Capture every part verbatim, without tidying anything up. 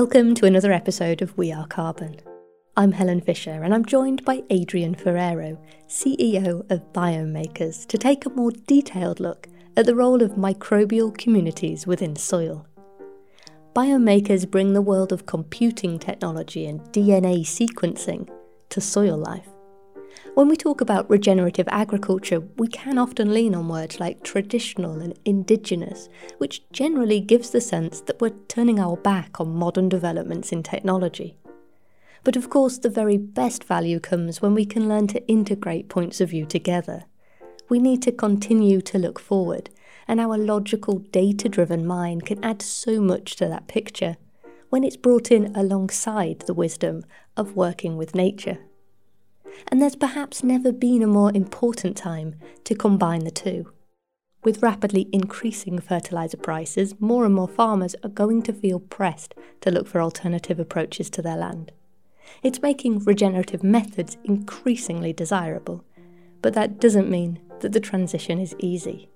Welcome to another episode of We Are Carbon. I'm Helen Fisher and I'm joined by Adrian Ferrero, C E O of Biome Makers, to take a more detailed look at the role of microbial communities within soil. Biome Makers bring the world of computing technology and D N A sequencing to soil life. When we talk about regenerative agriculture, we can often lean on words like traditional and indigenous, which generally gives the sense that we're turning our back on modern developments in technology. But of course, the very best value comes when we can learn to integrate points of view together. We need to continue to look forward, and our logical, data-driven mind can add so much to that picture when it's brought in alongside the wisdom of working with nature. And there's perhaps never been a more important time to combine the two. With rapidly increasing fertiliser prices, more and more farmers are going to feel pressed to look for alternative approaches to their land. It's making regenerative methods increasingly desirable, but that doesn't mean that the transition is easy.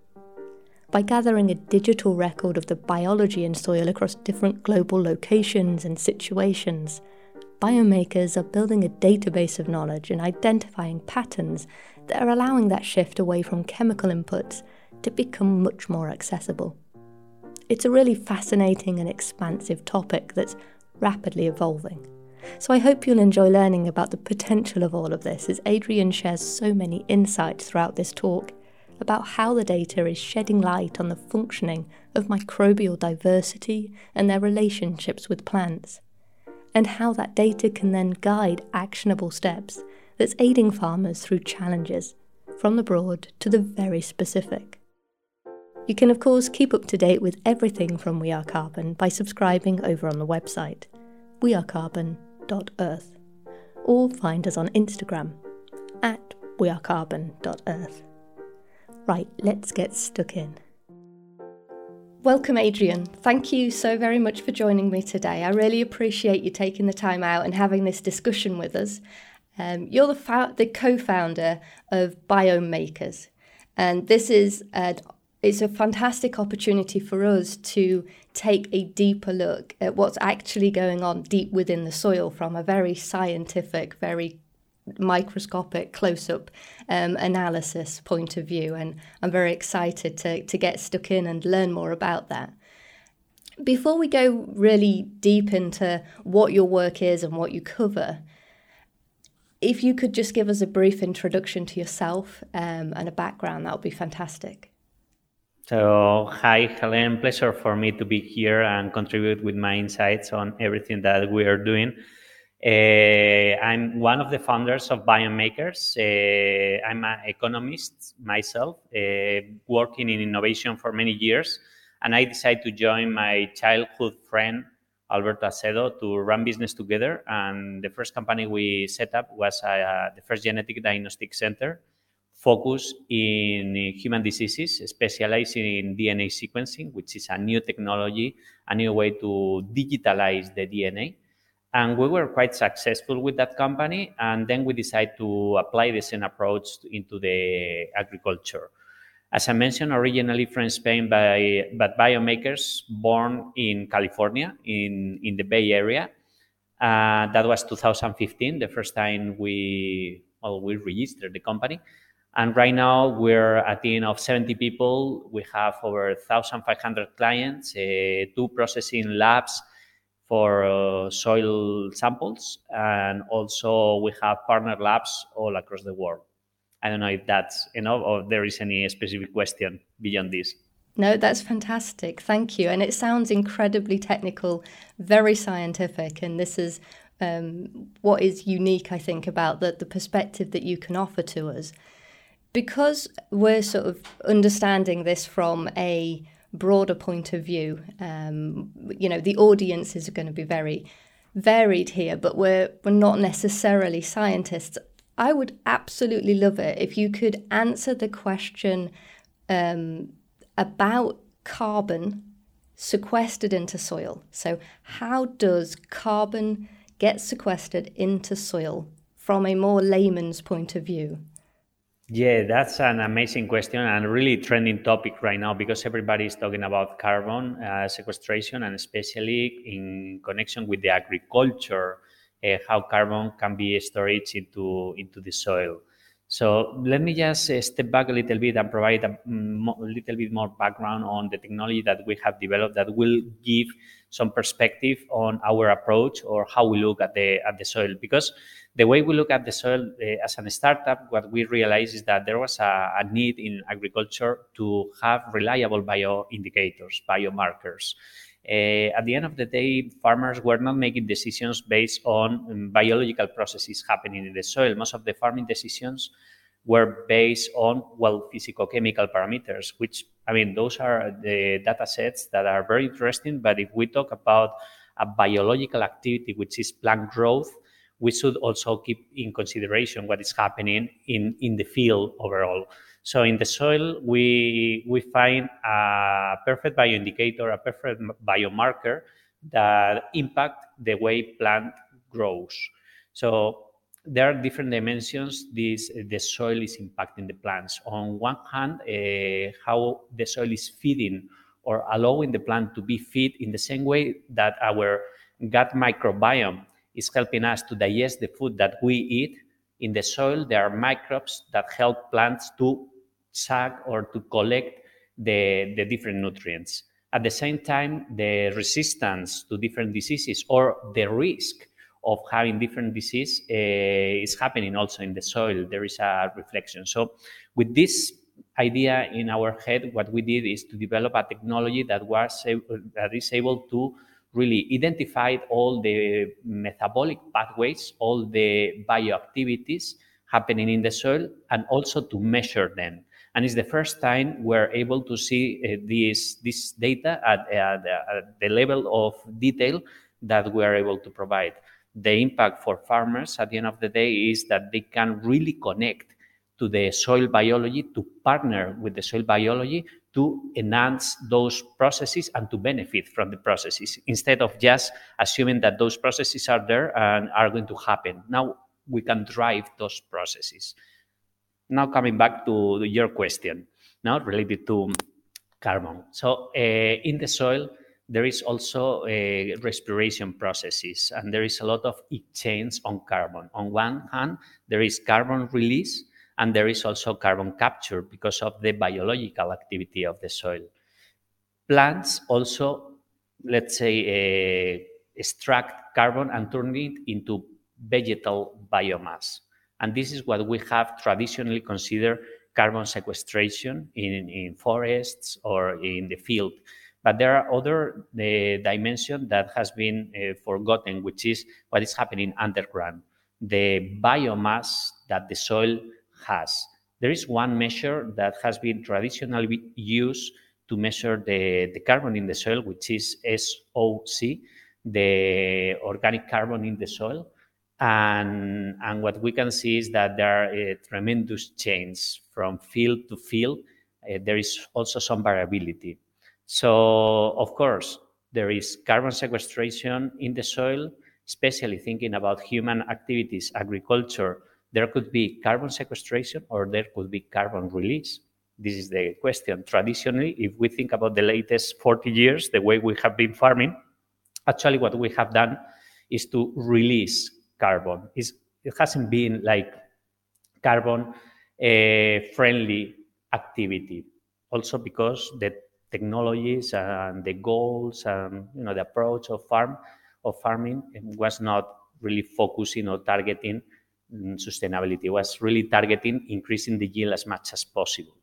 By gathering a digital record of the biology in soil across different global locations and situations, Biomakers are building a database of knowledge and identifying patterns that are allowing that shift away from chemical inputs to become much more accessible. It's a really fascinating and expansive topic that's rapidly evolving. So I hope you'll enjoy learning about the potential of all of this as Adrian shares so many insights throughout this talk about how the data is shedding light on the functioning of microbial diversity and their relationships with plants, and how that data can then guide actionable steps that's aiding farmers through challenges, from the broad to the very specific. You can of course keep up to date with everything from We Are Carbon by subscribing over on the website, we are carbon dot earth, or find us on Instagram, at we are carbon dot earth. Right, let's get stuck in. Welcome, Adrian. Thank you so very much for joining me today. I really appreciate you taking the time out and having this discussion with us. Um, you're the, fa- the co-founder of Biome Makers, and this is a, it's a fantastic opportunity for us to take a deeper look at what's actually going on deep within the soil from a very scientific, very microscopic close-up um, analysis point of view, and I'm very excited to, to get stuck in and learn more about that. Before we go really deep into what your work is and what you cover, if you could just give us a brief introduction to yourself um, and a background, that would be fantastic. So, hi Helen, pleasure for me to be here and contribute with my insights on everything that we are doing. Uh, I'm one of the founders of Biome Makers. Uh, I'm an economist myself, uh, working in innovation for many years, and I decided to join my childhood friend Alberto Acedo to run business together. And the first company we set up was uh, the first genetic diagnostic center focused in human diseases, specializing in D N A sequencing, which is a new technology, a new way to digitalize the D N A. And we were quite successful with that company, and then we decided to apply the same approach into the agriculture. As I mentioned, originally from Spain, by, but Biomakers born in California, in, in the Bay Area. Uh, that was two thousand fifteen, the first time we, well, we registered the company. And right now we're a team of seventy people. We have over one thousand five hundred clients, uh, two processing labs, for uh, soil samples, and also we have partner labs all across the world. I don't know if that's enough or there is any specific question beyond this. No, that's fantastic. Thank you. And it sounds incredibly technical, very scientific. And this is um, what is unique, I think, about the, the perspective that you can offer to us. Because we're sort of understanding this from a broader point of view, um, you know, the audiences are going to be very varied here, but we're we're not necessarily scientists. I would absolutely love it if you could answer the question um, about carbon sequestered into soil. So how does carbon get sequestered into soil from a more layman's point of view? Yeah, that's an amazing question and really trending topic right now because everybody is talking about carbon uh, sequestration, and especially in connection with the agriculture, uh, how carbon can be stored into, into the soil. So let me just uh, step back a little bit and provide a mo- little bit more background on the technology that we have developed that will give some perspective on our approach or how we look at the at the soil. Because the way we look at the soil uh, as a startup, what we realized is that there was a, a need in agriculture to have reliable bioindicators, biomarkers. Uh, at the end of the day, farmers were not making decisions based on um, biological processes happening in the soil. Most of the farming decisions were based on, well, physicochemical parameters, which, I mean, those are the data sets that are very interesting. But if we talk about a biological activity, which is plant growth, we should also keep in consideration what is happening in, in the field overall. So in the soil, we we find a perfect bioindicator, a perfect biomarker that impact the way plant grows. So there are different dimensions this the soil is impacting the plants. On one hand, uh, how the soil is feeding or allowing the plant to be fed in the same way that our gut microbiome is helping us to digest the food that we eat. In the soil, there are microbes that help plants to suck or to collect the, the different nutrients. At the same time, the resistance to different diseases or the risk of having different disease uh, is happening also in the soil. There is a reflection. So with this idea in our head, what we did is to develop a technology that was able, that is able to really identified all the metabolic pathways, all the bioactivities happening in the soil, and also to measure them. And it's the first time we're able to see uh, this, this data at, at, at the level of detail that we are able to provide. The impact for farmers at the end of the day is that they can really connect to the soil biology, to partner with the soil biology, to enhance those processes and to benefit from the processes, instead of just assuming that those processes are there and are going to happen. Now we can drive those processes. Now coming back to your question, now related to carbon. So uh, in the soil, there is also uh, respiration processes, and there is a lot of exchange on carbon. On one hand, there is carbon release, and there is also carbon capture because of the biological activity of the soil. Plants also, let's say, uh, extract carbon and turn it into vegetal biomass. And this is what we have traditionally considered carbon sequestration in, in forests or in the field. But there are other uh, dimensions that has been uh, forgotten, which is what is happening underground. The biomass that the soil has. There is one measure that has been traditionally used to measure the, the carbon in the soil, which is S O C, the organic carbon in the soil. And, and what we can see is that there are a tremendous change from field to field. Uh, there is also some variability. So, of course, there is carbon sequestration in the soil, especially thinking about human activities, agriculture. There could be carbon sequestration or there could be carbon release. This is the question. Traditionally, if we think about the latest forty years, the way we have been farming, actually what we have done is to release carbon. It's, it hasn't been like carbon-friendly uh, activity. Also because the technologies and the goals and, you know, the approach of farm of farming was not really focusing or targeting sustainability. Was really targeting increasing the yield as much as possible.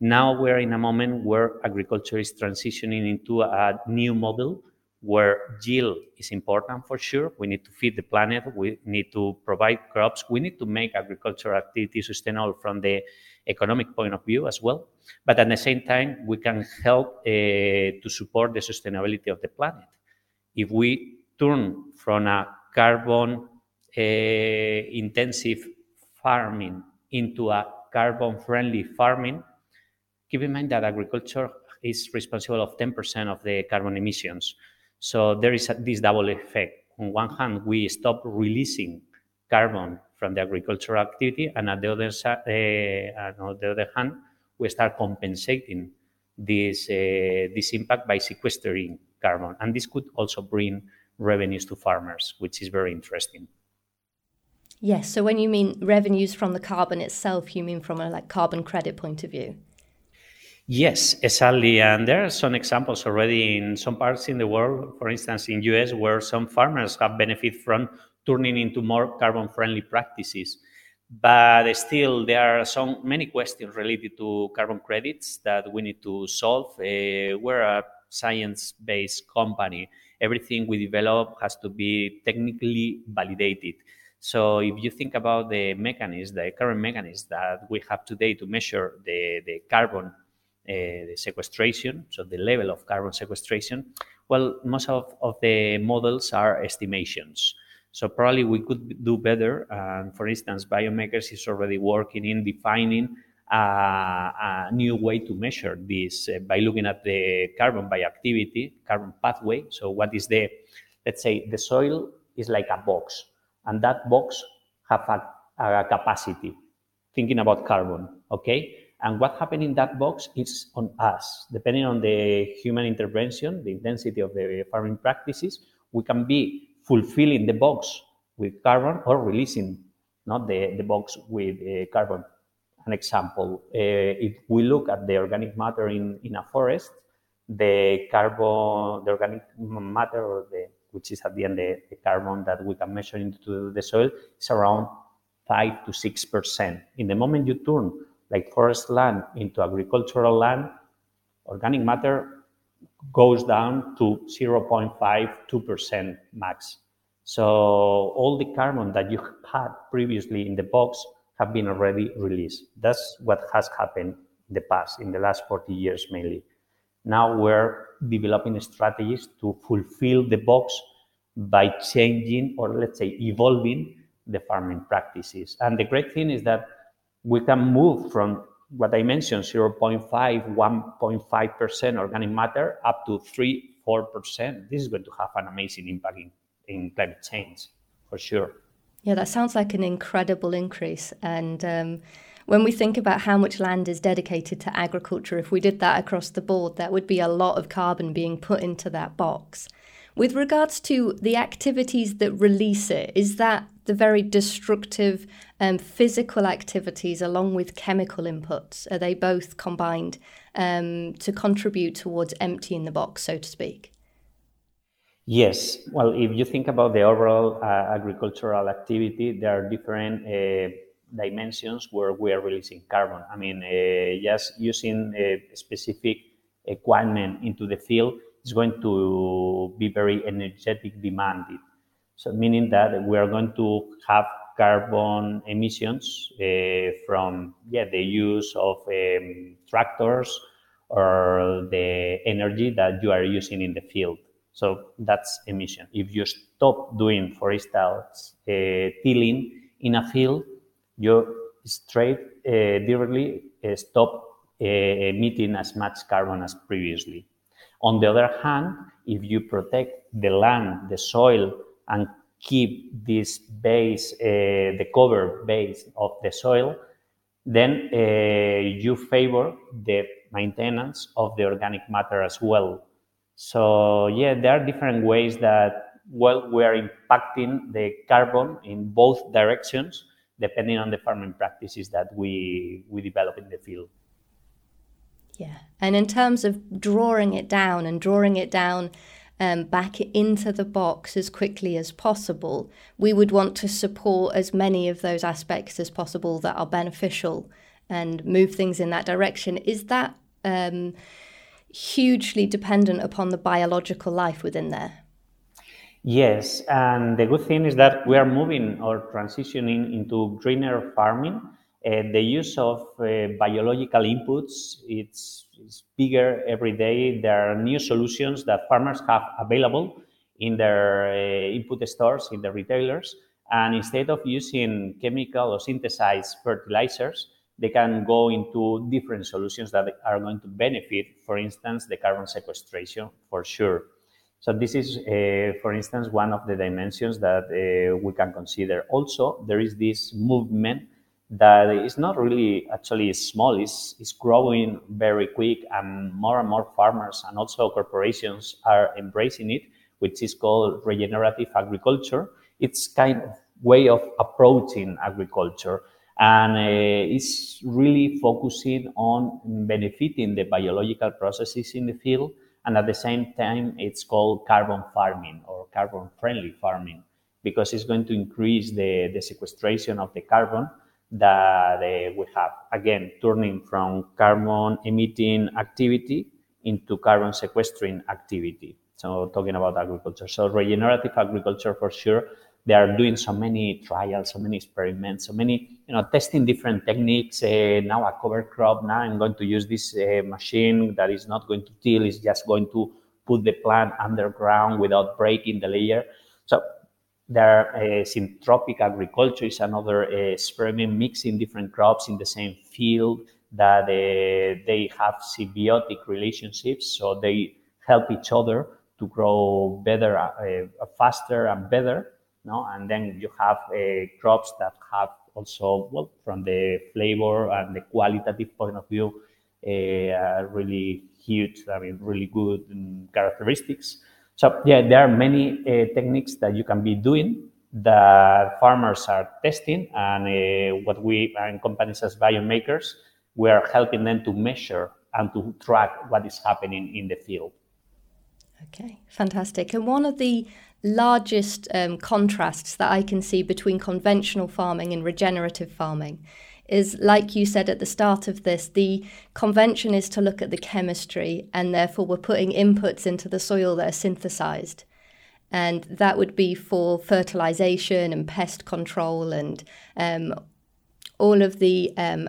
Now we're in a moment where agriculture is transitioning into a new model where yield is important for sure. We need to feed the planet. We need to provide crops. We need to make agricultural activity sustainable from the economic point of view as well. But at the same time, we can help uh, to support the sustainability of the planet. If we turn from a carbon Uh, intensive farming into a carbon-friendly farming, keep in mind that agriculture is responsible of ten percent of the carbon emissions. So there is a, this double effect. On one hand, we stop releasing carbon from the agricultural activity, and at the other side, uh, and on the other hand, we start compensating this uh, this impact by sequestering carbon, and this could also bring revenues to farmers, which is very interesting. Yes. So when you mean revenues from the carbon itself, you mean from a like carbon credit point of view? Yes, exactly. And there are some examples already in some parts in the world, for instance, in U S, where some farmers have benefited from turning into more carbon-friendly practices. But still, there are so many questions related to carbon credits that we need to solve. Uh, we're a science-based company. Everything we develop has to be technically validated. So if you think about the mechanism, the current mechanism that we have today to measure the, the carbon uh, the sequestration, so the level of carbon sequestration, well, most of, of the models are estimations. So probably we could do better. And for instance, Biome Makers is already working in defining uh, a new way to measure this uh, by looking at the carbon by activity, carbon pathway. So what is the, let's say the soil is like a box. And that box have a, a capacity, thinking about carbon, okay? And what happened in that box is on us. Depending on the human intervention, the intensity of the farming practices, we can be fulfilling the box with carbon or releasing not the, the box with uh, carbon. An example, uh, if we look at the organic matter in, in a forest, the carbon, the organic matter or the which is at the end the, the carbon that we can measure into the soil, is around five to six percent. In the moment you turn like forest land into agricultural land, organic matter goes down to zero point five, two percent max. So all the carbon that you had previously in the box have been already released. That's what has happened in the past, in the last forty years mainly. Now we're developing strategies to fulfill the box by changing or, let's say, evolving the farming practices. And the great thing is that we can move from what I mentioned, zero point five, one point five percent organic matter up to three, four percent. This is going to have an amazing impact in, in climate change, for sure. Yeah, that sounds like an incredible increase. And um, when we think about how much land is dedicated to agriculture, if we did that across the board, that would be a lot of carbon being put into that box. With regards to the activities that release it, is that the very destructive um, physical activities along with chemical inputs? Are they both combined um, to contribute towards emptying the box, so to speak? Yes. Well, if you think about the overall uh, agricultural activity, there are different uh, dimensions where we are releasing carbon. I mean, uh, just using a specific equipment into the field is going to be very energetic demanded. So meaning that we are going to have carbon emissions uh, from yeah the use of um, tractors or the energy that you are using in the field. So that's emission. If you stop doing, for instance, uh, tilling in a field, you straight uh, directly uh, stop uh, emitting as much carbon as previously. On the other hand, if you protect the land, the soil, and keep this base, uh, the cover base of the soil, then uh, you favor the maintenance of the organic matter as well. So, yeah, there are different ways that, well, we are impacting the carbon in both directions, depending on the farming practices that we, we develop in the field. Yeah, and in terms of drawing it down and drawing it down um, back into the box as quickly as possible, we would want to support as many of those aspects as possible that are beneficial and move things in that direction. Is that... Um, hugely dependent upon the biological life within there? Yes, and the good thing is that we are moving or transitioning into greener farming. Uh, the use of uh, biological inputs, it's, it's bigger every day. There are new solutions that farmers have available in their uh, input stores, in the retailers, and instead of using chemical or synthesized fertilizers, they can go into different solutions that are going to benefit, for instance, the carbon sequestration for sure. So this is, uh, for instance, one of the dimensions that uh, we can consider. Also, there is this movement that is not really actually small, it's, it's growing very quick, and more and more farmers and also corporations are embracing it, which is called regenerative agriculture. It's kind of way of approaching agriculture, and uh, it's really focusing on benefiting the biological processes in the field, and at the same time it's called carbon farming or carbon friendly farming, because it's going to increase the, the sequestration of the carbon that uh, we have, again, turning from carbon emitting activity into carbon sequestering activity. So talking about agriculture. So regenerative agriculture, for sure, they are doing so many trials, so many experiments, so many, you know, testing different techniques. Uh, now a cover crop, now I'm going to use this uh, machine that is not going to till, it's just going to put the plant underground without breaking the layer. So there, uh, syntropic agriculture is another uh, experiment, mixing different crops in the same field that uh, they have symbiotic relationships, so they help each other to grow better, uh, faster and better. No, and then you have uh, crops that have also, well, from the flavor and the qualitative point of view, uh, really huge, I mean, really good um, characteristics. So, yeah, there are many uh, techniques that you can be doing that farmers are testing, and uh, what we and companies as Biome Makers, we are helping them to measure and to track what is happening in the field. Okay, fantastic. And one of the largest um, contrasts that I can see between conventional farming and regenerative farming is, like you said at the start of this, the convention is to look at the chemistry, and therefore we're putting inputs into the soil that are synthesized. And that would be for fertilization and pest control and um, all of the um,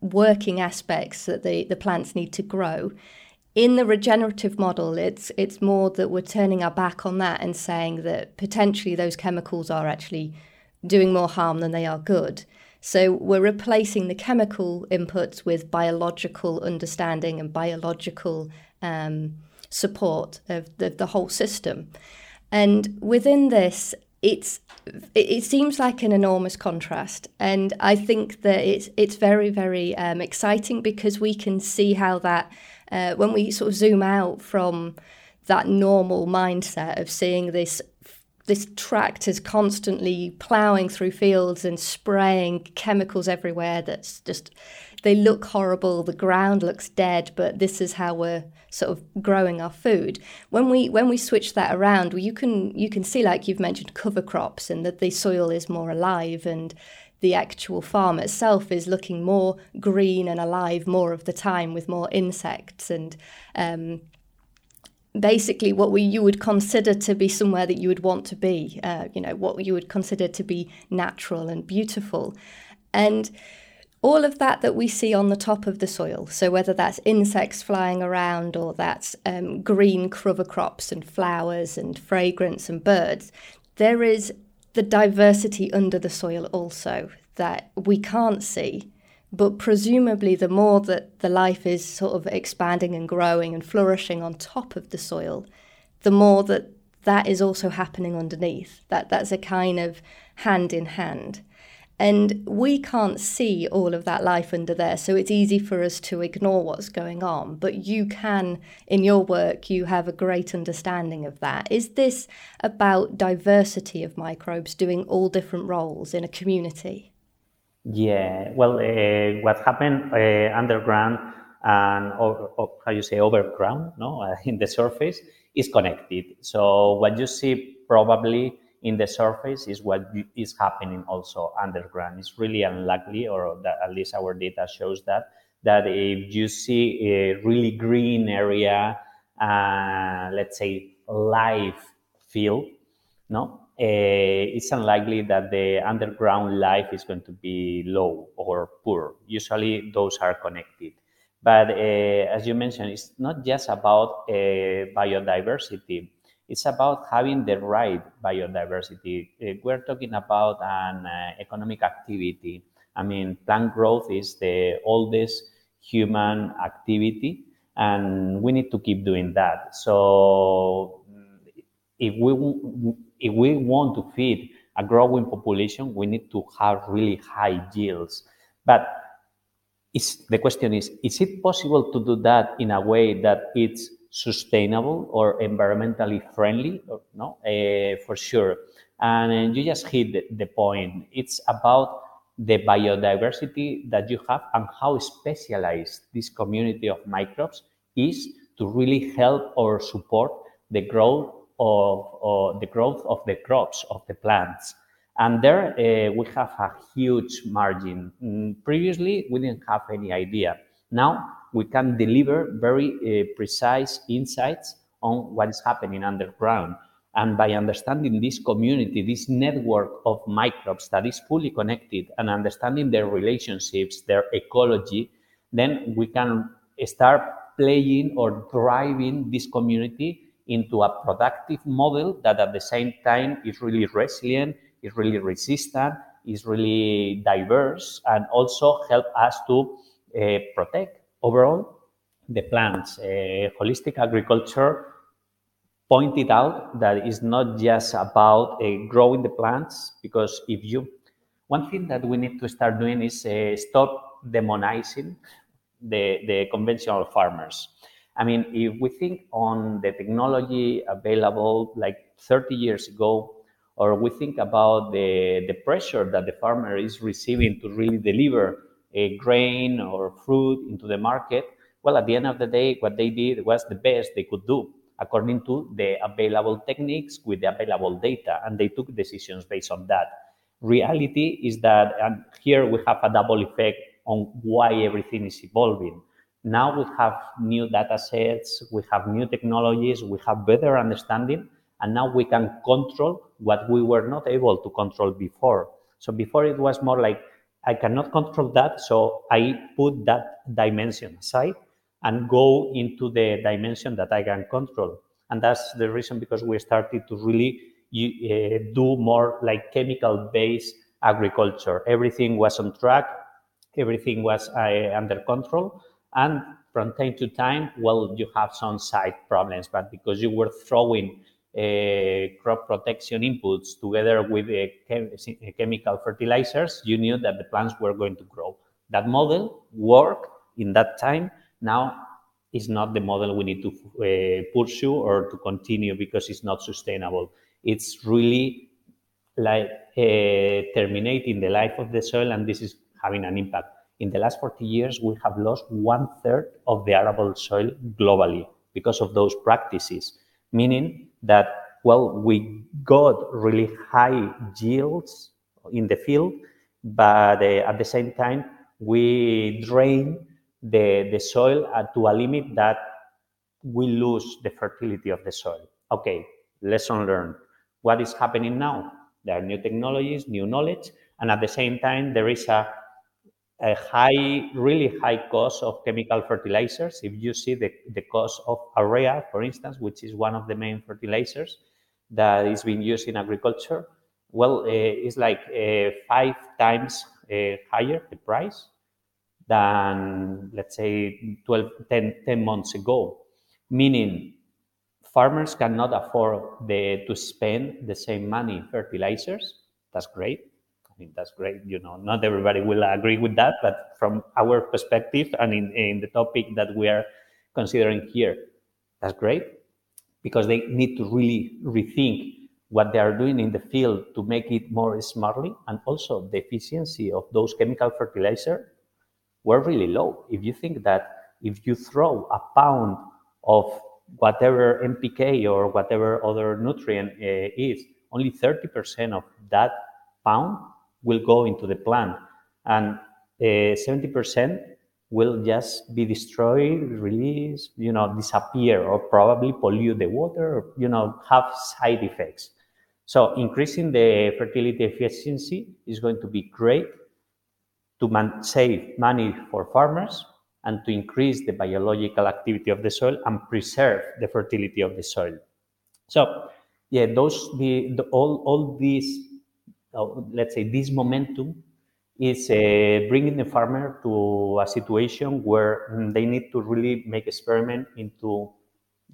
working aspects that the, the plants need to grow. In the regenerative model, it's it's more that we're turning our back on that and saying that potentially those chemicals are actually doing more harm than they are good. So we're replacing the chemical inputs with biological understanding and biological um, support of the, the whole system. And within this, it's it seems like an enormous contrast. And I think that it's, it's very, very um, exciting, because we can see how that... Uh, when we sort of zoom out from that normal mindset of seeing this this tractors constantly ploughing through fields and spraying chemicals everywhere, that's just, they look horrible, the ground looks dead, but this is how we're sort of growing our food. When we when we switch that around, well, you can you can see, like you've mentioned, cover crops, and that the soil is more alive, and the actual farm itself is looking more green and alive more of the time, with more insects and um, basically what we you would consider to be somewhere that you would want to be, uh, you know, what you would consider to be natural and beautiful. And all of that that we see on the top of the soil, so whether that's insects flying around or that's um, green cover crops and flowers and fragrance and birds, there is the diversity under the soil also that we can't see, but presumably the more that the life is sort of expanding and growing and flourishing on top of the soil, the more that that is also happening underneath. That that's a kind of hand in hand. And we can't see all of that life under there, so it's easy for us to ignore what's going on. But you can, in your work, you have a great understanding of that. Is this about diversity of microbes doing all different roles in a community? Yeah, well, uh, what happened uh, underground and, or, or, how you say, overground, no, uh, in the surface is connected. So what you see probably in the surface is what is happening also underground. It's really unlikely, or that at least our data shows that, that if you see a really green area, uh, let's say live field, no, uh, it's unlikely that the underground life is going to be low or poor. Usually those are connected. But uh, as you mentioned, it's not just about uh, biodiversity. It's about having the right biodiversity. We're talking about an uh, economic activity. I mean, plant growth is the oldest human activity, and we need to keep doing that. So if we if we want to feed a growing population, we need to have really high yields. But it's, the question is, is it possible to do that in a way that it's sustainable or environmentally friendly? No, uh, for sure. And you just hit the, the point. It's about the biodiversity that you have and how specialized this community of microbes is to really help or support the growth of or the growth of the crops, of the plants. And there uh, we have a huge margin. Previously, we didn't have any idea. Now we can deliver very uh, precise insights on what is happening underground. And by understanding this community, this network of microbes that is fully connected and understanding their relationships, their ecology, then we can start playing or driving this community into a productive model that at the same time is really resilient, is really resistant, is really diverse, and also help us to uh, protect overall the plants. Uh, holistic agriculture pointed out that it's not just about uh, growing the plants, because if you, one thing that we need to start doing is uh, stop demonizing the, the conventional farmers. I mean, if we think on the technology available like thirty years ago, or we think about the, the pressure that the farmer is receiving to really deliver a grain or fruit into the market, well, at the end of the day, what they did was the best they could do according to the available techniques with the available data, and they took decisions based on that. Reality is that, and here we have a double effect on why everything is evolving. Now we have new data sets, we have new technologies, we have better understanding, and now we can control what we were not able to control before. So before it was more like, I cannot control that, so I put that dimension aside and go into the dimension that I can control. And that's the reason because we started to really uh, do more like chemical-based agriculture. Everything was on track, everything was uh, under control, and from time to time, well, you have some side problems, but because you were throwing uh, crop protection inputs together with uh, chem- chemical fertilizers, you knew that the plants were going to grow. That model worked in that time. Now is not the model we need to uh, pursue or to continue because it's not sustainable. It's really like uh, terminating the life of the soil, and this is having an impact. In the last forty years, we have lost one third of the arable soil globally because of those practices, meaning that, well, we got really high yields in the field, but uh, at the same time, we drain the, the soil uh, to a limit that we lose the fertility of the soil. Okay, lesson learned. What is happening now? There are new technologies, new knowledge, and at the same time, there is a a high, really high cost of chemical fertilizers. If you see the, the cost of urea, for instance, which is one of the main fertilizers that is being used in agriculture, well, uh, it's like uh, five times uh, higher the price than, let's say, twelve, ten, ten months ago, meaning farmers cannot afford the, to spend the same money in fertilizers. That's great. I mean, that's great. You know, not everybody will agree with that, but from our perspective and in, in the topic that we are considering here, that's great because they need to really rethink what they are doing in the field to make it more smartly. And also the efficiency of those chemical fertilizers were really low. If you think that if you throw a pound of whatever N P K or whatever other nutrient uh, is, only thirty percent of that pound will go into the plant, and seventy percent will just be destroyed, released, you know, disappear, or probably pollute the water, or, you know, have side effects. So increasing the fertility efficiency is going to be great to man- save money for farmers and to increase the biological activity of the soil and preserve the fertility of the soil. So, yeah, those the, the all all these. So let's say this momentum is uh, bringing the farmer to a situation where they need to really make experiment into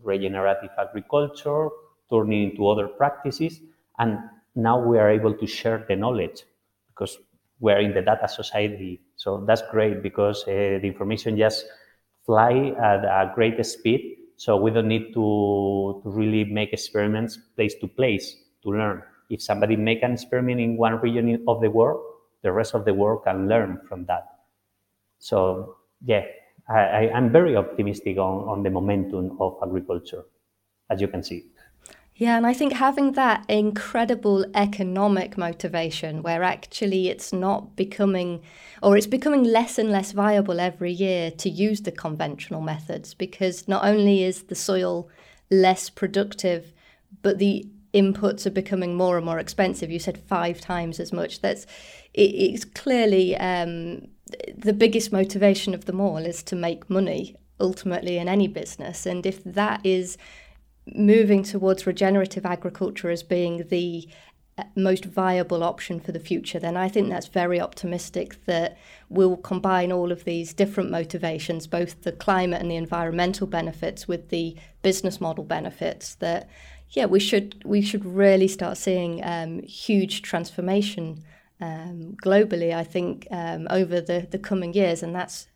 regenerative agriculture, turning into other practices. And now we are able to share the knowledge because we're in the data society. So that's great because uh, the information just fly at a great speed. So we don't need to, to really make experiments place to place to learn. If somebody make an experiment in one region of the world, the rest of the world can learn from that. So yeah, I, I'm very optimistic on, on the momentum of agriculture, as you can see. Yeah, and I think having that incredible economic motivation where actually it's not becoming, or it's becoming less and less viable every year to use the conventional methods, because not only is the soil less productive, but the inputs are becoming more and more expensive. You said five times as much. That's it, it's clearly um, the biggest motivation of them all is to make money ultimately in any business. And if that is moving towards regenerative agriculture as being the most viable option for the future, then I think that's very optimistic that we'll combine all of these different motivations, both the climate and the environmental benefits with the business model benefits, that, yeah, we should we should really start seeing um, huge transformation um, globally, I think, um, over the, the coming years. And that's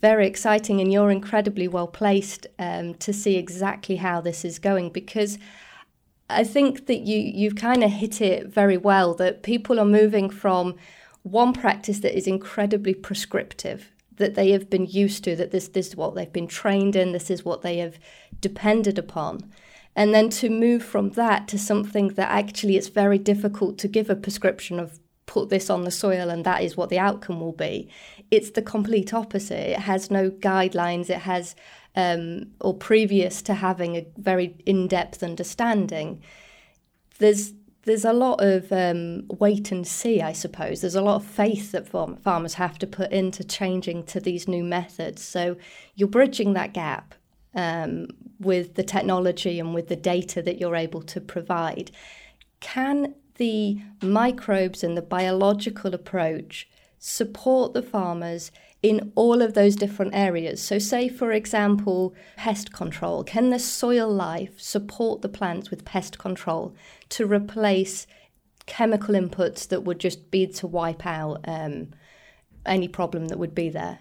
very exciting, and you're incredibly well placed um, to see exactly how this is going, because I think that you, you've kind of hit it very well, that people are moving from one practice that is incredibly prescriptive, that they have been used to, that this, this is what they've been trained in, this is what they have depended upon. And then to move from that to something that actually it's very difficult to give a prescription of put this on the soil and that is what the outcome will be. It's the complete opposite. It has no guidelines. It has, um, or previous to having a very in-depth understanding. There's there's a lot of um, wait and see, I suppose. There's a lot of faith that farm- farmers have to put into changing to these new methods. So you're bridging that gap um, with the technology and with the data that you're able to provide. Can the microbes and the biological approach support the farmers in all of those different areas? So say, for example, pest control. Can the soil life support the plants with pest control to replace chemical inputs that would just be to wipe out um, any problem that would be there?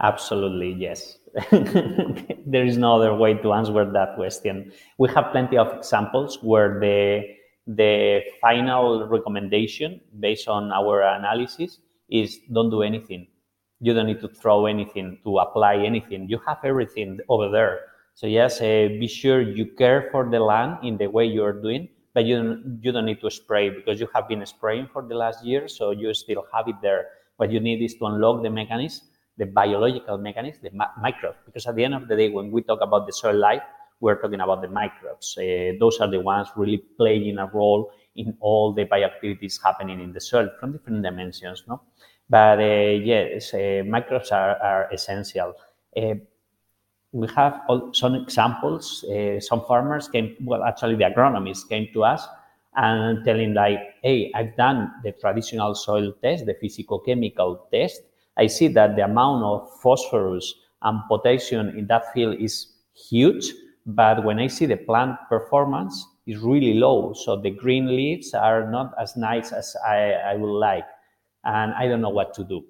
Absolutely, yes. There is no other way to answer that question. We have plenty of examples where the The final recommendation based on our analysis is don't do anything. You don't need to throw anything, to apply anything. You have everything over there. So yes, uh, be sure you care for the land in the way you are doing, but you don't, you don't need to spray because you have been spraying for the last year, so you still have it there. What you need is to unlock the mechanism, the biological mechanism, the ma- microbe. Because at the end of the day, when we talk about the soil life, we're talking about the microbes. Uh, those are the ones really playing a role in all the bioactivities happening in the soil from different dimensions, no? But uh, yes, uh, microbes are, are essential. Uh, we have all, some examples. Uh, some farmers came, well, actually the agronomists came to us and telling like, hey, I've done the traditional soil test, the physicochemical test. I see that the amount of phosphorus and potassium in that field is huge. But when I see the plant performance, is really low. So the green leaves are not as nice as I, I would like. And I don't know what to do.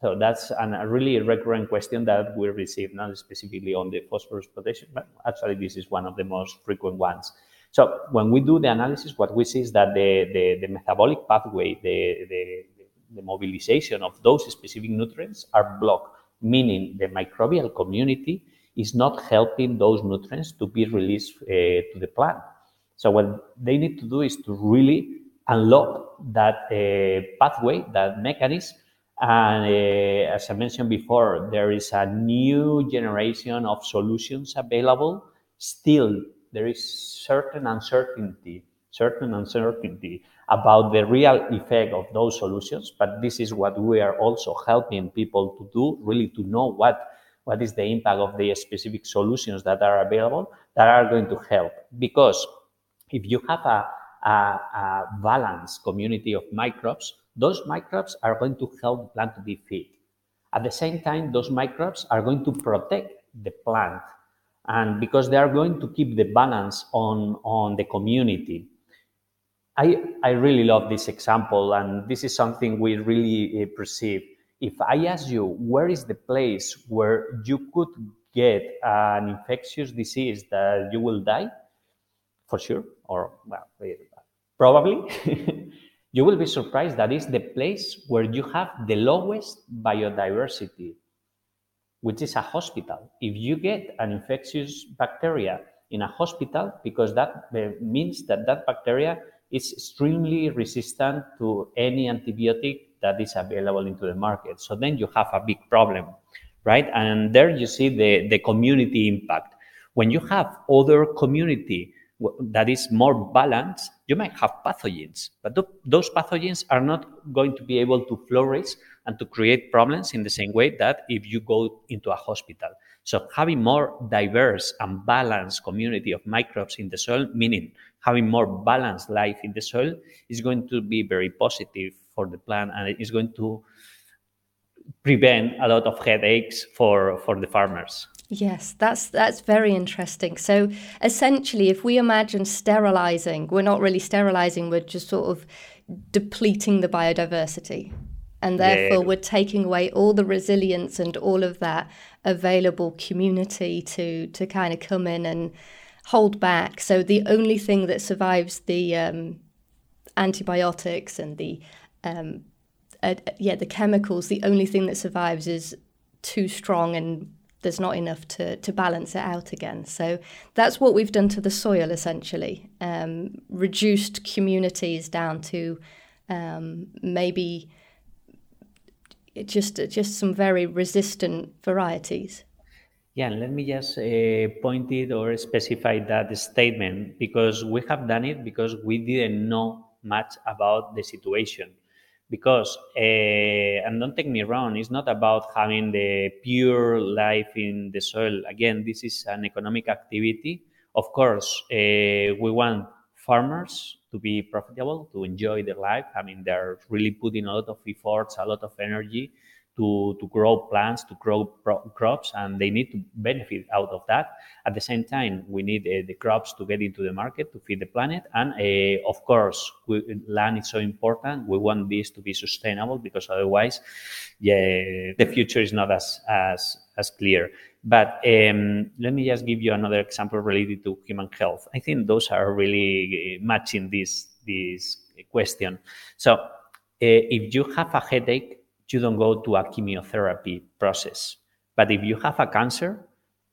So that's an, a really recurrent question that we receive, not specifically on the phosphorus potassium, but actually this is one of the most frequent ones. So when we do the analysis, what we see is that the, the, the metabolic pathway, the, the, the mobilization of those specific nutrients are blocked, meaning the microbial community is not helping those nutrients to be released uh, to the plant. So what they need to do is to really unlock that uh, pathway, that mechanism. And uh, as I mentioned before, there is a new generation of solutions available. Still, there is certain uncertainty, certain uncertainty about the real effect of those solutions. But this is what we are also helping people to do, really to know what What is the impact of the specific solutions that are available that are going to help? Because if you have a, a, a balanced community of microbes, those microbes are going to help the plant to be fit. At the same time, those microbes are going to protect the plant. and because they are going to keep the balance on, on the community. I, I really love this example, and this is something we really uh, perceive. If I ask you, where is the place where you could get an infectious disease that you will die? For sure, or well, probably. You will be surprised that is the place where you have the lowest biodiversity, which is a hospital. If you get an infectious bacteria in a hospital, because that means that that bacteria is extremely resistant to any antibiotic that is available into the market. So then you have a big problem, right? And there you see the, the community impact. When you have other community that is more balanced, you might have pathogens, but th- those pathogens are not going to be able to flourish and to create problems in the same way that if you go into a hospital. So having more diverse and balanced community of microbes in the soil, meaning having more balanced life in the soil, is going to be very positive for the plant, and it is going to prevent a lot of headaches for, for the farmers. Yes, that's that's very interesting. So essentially, if we imagine sterilizing, we're not really sterilizing, we're just sort of depleting the biodiversity. And therefore, yeah. we're taking away all the resilience and all of that available community to, to kind of come in and hold back. So the only thing that survives the um, antibiotics and the, um, uh, yeah, the chemicals, the only thing that survives is too strong, and there's not enough to, to balance it out again. So that's what we've done to the soil, essentially. Um, reduced communities down to um, maybe just just some very resistant varieties. Yeah, and let me just uh, point it or specify that statement, because we have done it because we didn't know much about the situation. Because, uh, and don't take me wrong, it's not about having the pure life in the soil. Again, this is an economic activity. Of course, uh, we want farmers to be profitable, to enjoy their life. I mean, they're really putting a lot of efforts, a lot of energy to, to grow plants, to grow pro- crops, and they need to benefit out of that. At the same time, we need uh, the crops to get into the market, to feed the planet. And uh, of course, we, land is so important. We want this to be sustainable, because otherwise, yeah, the future is not as, as, as clear. But um, let me just give you another example related to human health. I think those are really matching this, this question. So uh, if you have a headache, you don't go to a chemotherapy process. But if you have a cancer,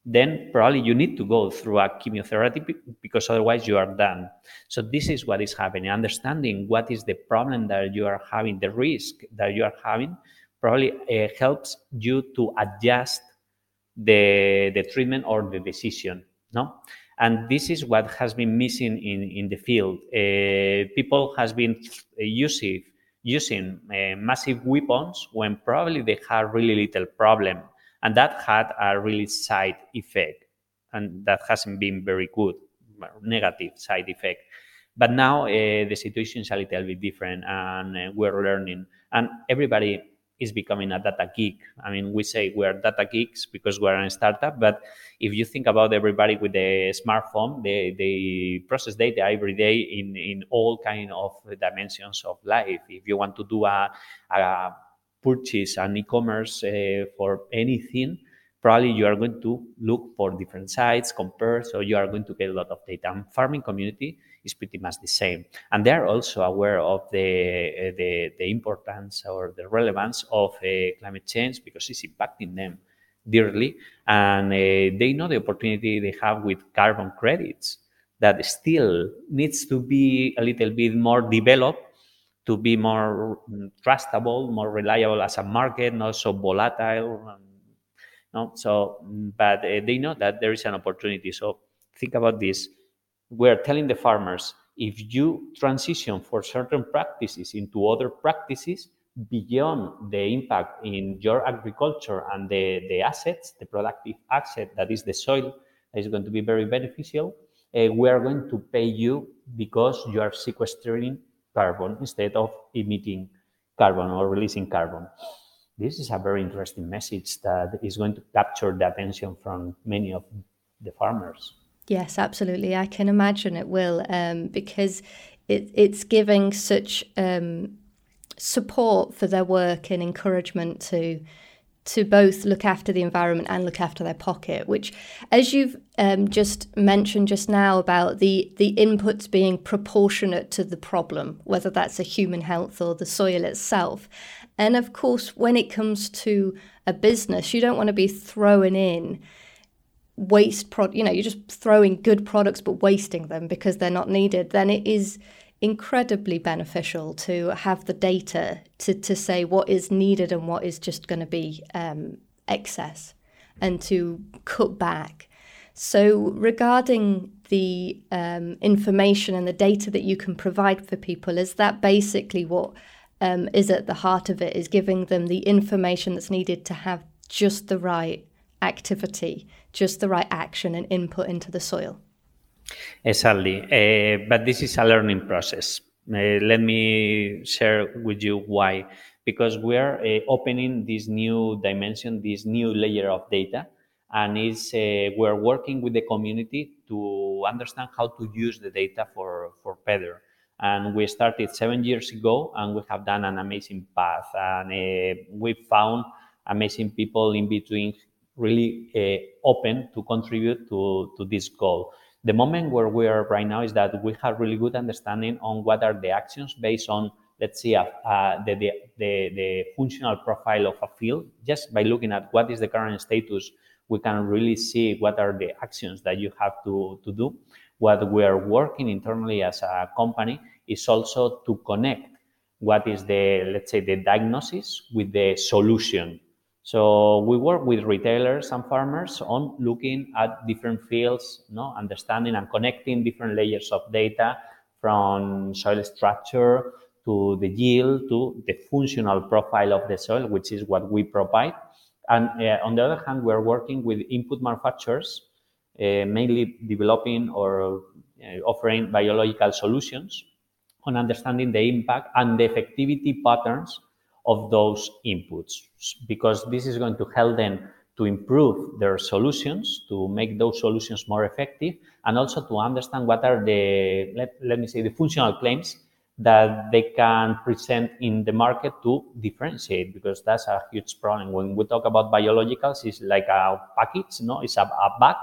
then probably you need to go through a chemotherapy, because otherwise you are done. So this is what is happening. Understanding what is the problem that you are having, the risk that you are having, probably uh, helps you to adjust the, the treatment or the decision, no? And this is what has been missing in, in the field. Uh, people has been using using uh, massive weapons when probably they had really little problem. And that had a really side effect. And that hasn't been very good, negative side effect. But now uh, the situation is a little bit different, and uh, we're learning. And everybody is becoming a data geek. I mean, we say we're data geeks because we're a startup, but if you think about everybody with a smartphone, they, they process data every day in, in all kind of dimensions of life. If you want to do a, a purchase, an e-commerce uh, for anything, probably you are going to look for different sites, compare, so you are going to get a lot of data. And farming community is pretty much the same. And they are also aware of the, the, the importance or the relevance of uh, climate change, because it's impacting them dearly. And uh, they know the opportunity they have with carbon credits that still needs to be a little bit more developed to be more trustable, more reliable as a market, not so volatile. And, No, so, but uh, they know that there is an opportunity. So think about this. We're telling the farmers, if you transition for certain practices into other practices beyond the impact in your agriculture and the, the assets, the productive asset that is the soil, that is going to be very beneficial, uh, we are going to pay you because you are sequestering carbon instead of emitting carbon or releasing carbon. This is a very interesting message that is going to capture the attention from many of the farmers. Yes, absolutely. I can imagine it will, um, because it, it's giving such um, support for their work and encouragement to to both look after the environment and look after their pocket, which, as you've um, just mentioned just now about the, the inputs being proportionate to the problem, whether that's a human health or the soil itself. And of course, when it comes to a business, you don't want to be throwing in waste, pro- you know, you're just throwing good products, but wasting them because they're not needed. Then it is incredibly beneficial to have the data to, to say what is needed and what is just going to be um, excess and to cut back. So regarding the um, information and the data that you can provide for people, is that basically what um, is at the heart of it, is giving them the information that's needed to have just the right activity, just the right action and input into the soil? Exactly, uh, but this is a learning process. Uh, let me share with you why. Because we are uh, opening this new dimension, this new layer of data, and it's, uh, we're working with the community to understand how to use the data for, for better. And we started seven years ago, and we have done an amazing path. And uh, we found amazing people in between, really uh, open to contribute to, to this goal. The moment where we are right now is that we have really good understanding on what are the actions based on, let's see, uh, uh, the, the, the, the functional profile of a field. Just by looking at what is the current status, we can really see what are the actions that you have to, to do. What we are working internally as a company is also to connect what is the, let's say, the diagnosis with the solution. So we work with retailers and farmers on looking at different fields, you know, understanding and connecting different layers of data from soil structure to the yield to the functional profile of the soil, which is what we provide. And uh, on the other hand, we're working with input manufacturers, uh, mainly developing or uh, offering biological solutions on understanding the impact and the effectivity patterns of those inputs, because this is going to help them to improve their solutions, to make those solutions more effective, and also to understand what are the, let, let me say, the functional claims that they can present in the market to differentiate, because that's a huge problem. When we talk about biologicals, it's like a package, no? It's a, a bag,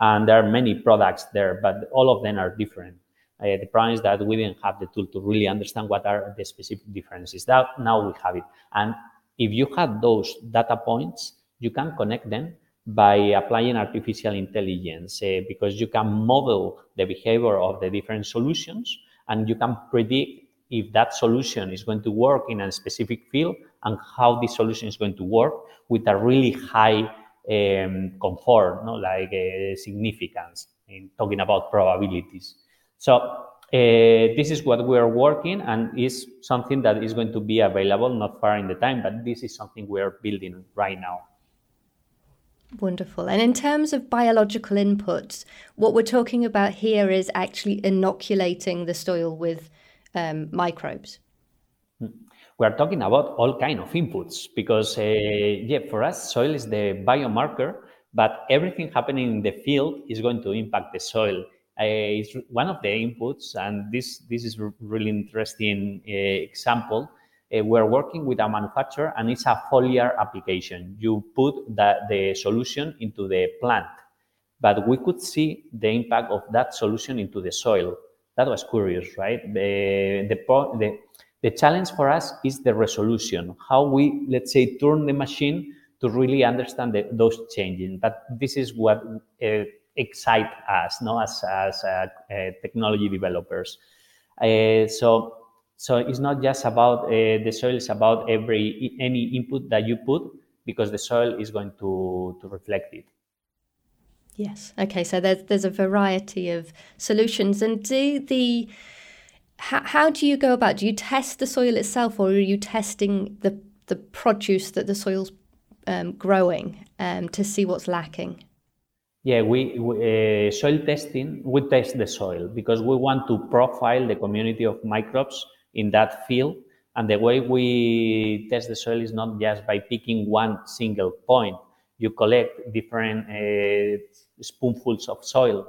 and there are many products there, but all of them are different. Uh, the problem is that we didn't have the tool to really understand what are the specific differences. That now we have it. And if you have those data points, you can connect them by applying artificial intelligence, uh, because you can model the behavior of the different solutions, and you can predict if that solution is going to work in a specific field and how this solution is going to work with a really high um, comfort, no? like uh, significance in talking about probabilities. So uh, this is what we are working, and is something that is going to be available not far in the time, but this is something we are building right now. Wonderful. And in terms of biological inputs, what we're talking about here is actually inoculating the soil with um, microbes. We are talking about all kinds of inputs because, uh, yeah, for us, soil is the biomarker, but everything happening in the field is going to impact the soil. Uh, it's one of the inputs, and this this is a really interesting uh, example. Uh, we're working with a manufacturer, and it's a foliar application. You put the, the solution into the plant, but we could see the impact of that solution into the soil. That was curious, right? The, the, the, the challenge for us is the resolution, how we, let's say, turn the machine to really understand the, those changes. But this is what... Uh, excite us, no, as as uh, uh, technology developers. Uh, so so it's not just about uh, the soil; it's about every any input that you put, because the soil is going to to reflect it. Yes. Okay. So there's there's a variety of solutions. And do the how, how do you go about? Do you test the soil itself, or are you testing the the produce that the soil's um, growing um, to see what's lacking? Yeah, we, we uh, soil testing, we test the soil because we want to profile the community of microbes in that field. And the way we test the soil is not just by picking one single point. you collect different uh, spoonfuls of soil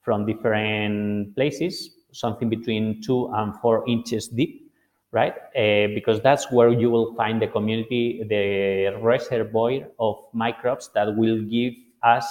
from different places, something between two and four inches deep, right? Uh, because that's where you will find the community, the reservoir of microbes that will give us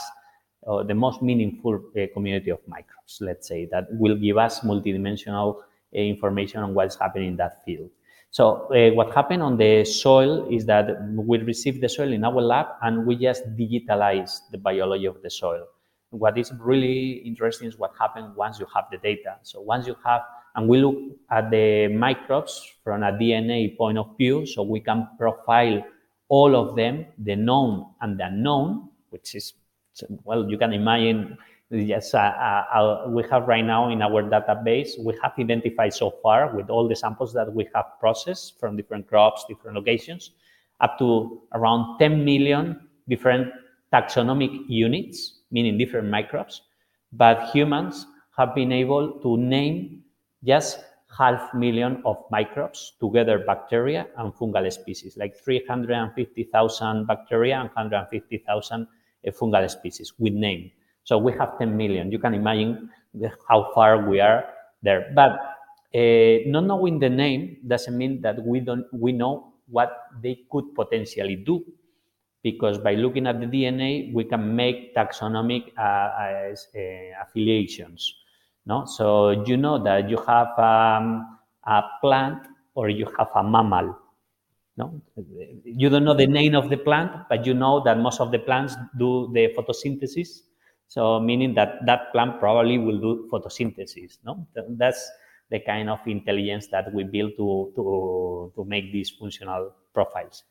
uh, the most meaningful uh, community of microbes, let's say, that will give us multidimensional uh, information on what's happening in that field. So uh, what happened on the soil is that we received the soil in our lab and we just digitalized the biology of the soil. What is really interesting is what happens once you have the data. So once you have, and we look at the microbes from a D N A point of view, so we can profile all of them, the known and the unknown, which is, well, you can imagine, yes, uh, uh, we have right now in our database, we have identified so far with all the samples that we have processed from different crops, different locations, up to around ten million different taxonomic units, meaning different microbes. But humans have been able to name just half million of microbes, together bacteria and fungal species, like three hundred fifty thousand bacteria and one hundred fifty thousand uh, fungal species with name. So we have ten million. You can imagine how far we are there. But uh, not knowing the name doesn't mean that we don't we know what they could potentially do, because by looking at the D N A we can make taxonomic uh, uh, affiliations. No, so you know that you have um, a plant or you have a mammal. No, you don't know the name of the plant, but you know that most of the plants do the photosynthesis. So meaning that that plant probably will do photosynthesis, no? That's the kind of intelligence that we build to, to, to make these functional profiles.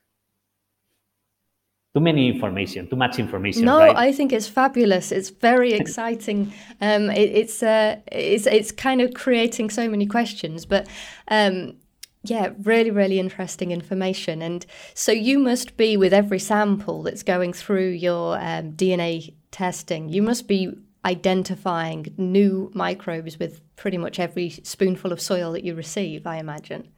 Too many information, too much information. No, right? I think it's fabulous. It's very exciting. um, it, it's, uh, it's, it's kind of creating so many questions, but um, yeah, really, really interesting information. And so you must be, with every sample that's going through your um, D N A testing, you must be identifying new microbes with pretty much every spoonful of soil that you receive, I imagine.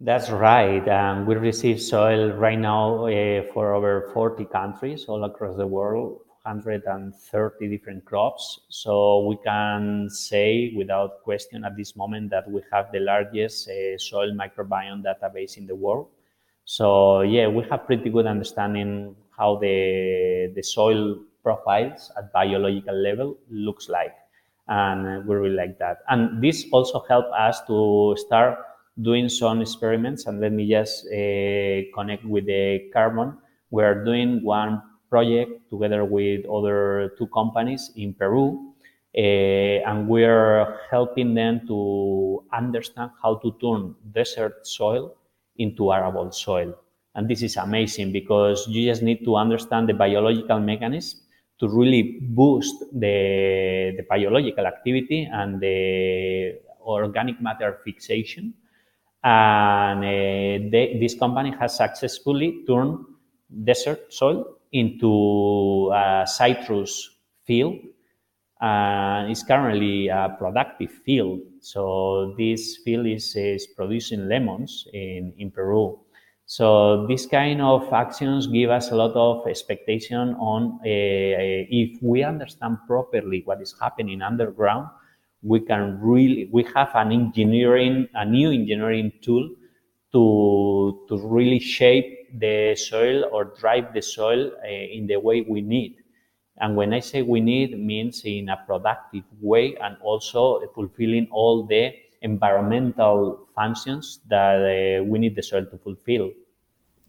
That's right. Um, we receive soil right now uh, for over forty countries all across the world, one hundred thirty different crops. So we can say without question at this moment that we have the largest uh, soil microbiome database in the world. So yeah, we have pretty good understanding how the the soil profiles at biological level looks like, and we really like that. And this also helped us to start doing some experiments. And let me just uh, connect with the carbon. We are doing one project together with other two companies in Peru, uh, and we are helping them to understand how to turn desert soil into arable soil. And this is amazing because you just need to understand the biological mechanism to really boost the, the biological activity and the organic matter fixation. And uh, they, this company has successfully turned desert soil into a citrus field, and it's currently a productive field. So this field is, is producing lemons in, in Peru. So these kind of actions give us a lot of expectation on uh, if we understand properly what is happening underground, we can really, we have an engineering, a new engineering tool to, to really shape the soil or drive the soil uh, in the way we need. And when I say we need, it means in a productive way and also fulfilling all the environmental functions that uh, we need the soil to fulfill.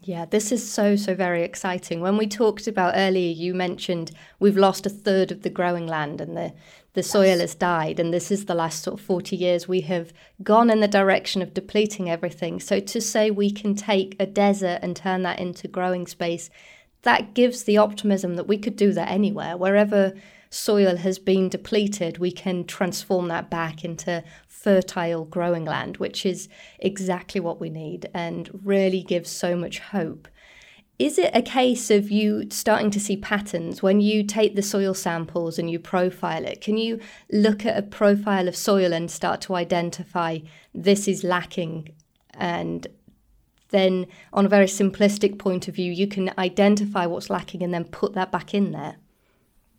Yeah, this is so, so very exciting. When we talked about earlier, you mentioned we've lost a third of the growing land and the, the yes. soil has died. And this is the last sort of forty years we have gone in the direction of depleting everything. So to say we can take a desert and turn that into growing space, that gives the optimism that we could do that anywhere. Wherever soil has been depleted, we can transform that back into fertile growing land, which is exactly what we need and really gives so much hope. Is it a case of you starting to see patterns when you take the soil samples and you profile it? Can you look at a profile of soil and start to identify this is lacking and then on a very simplistic point of view, you can identify what's lacking and then put that back in there.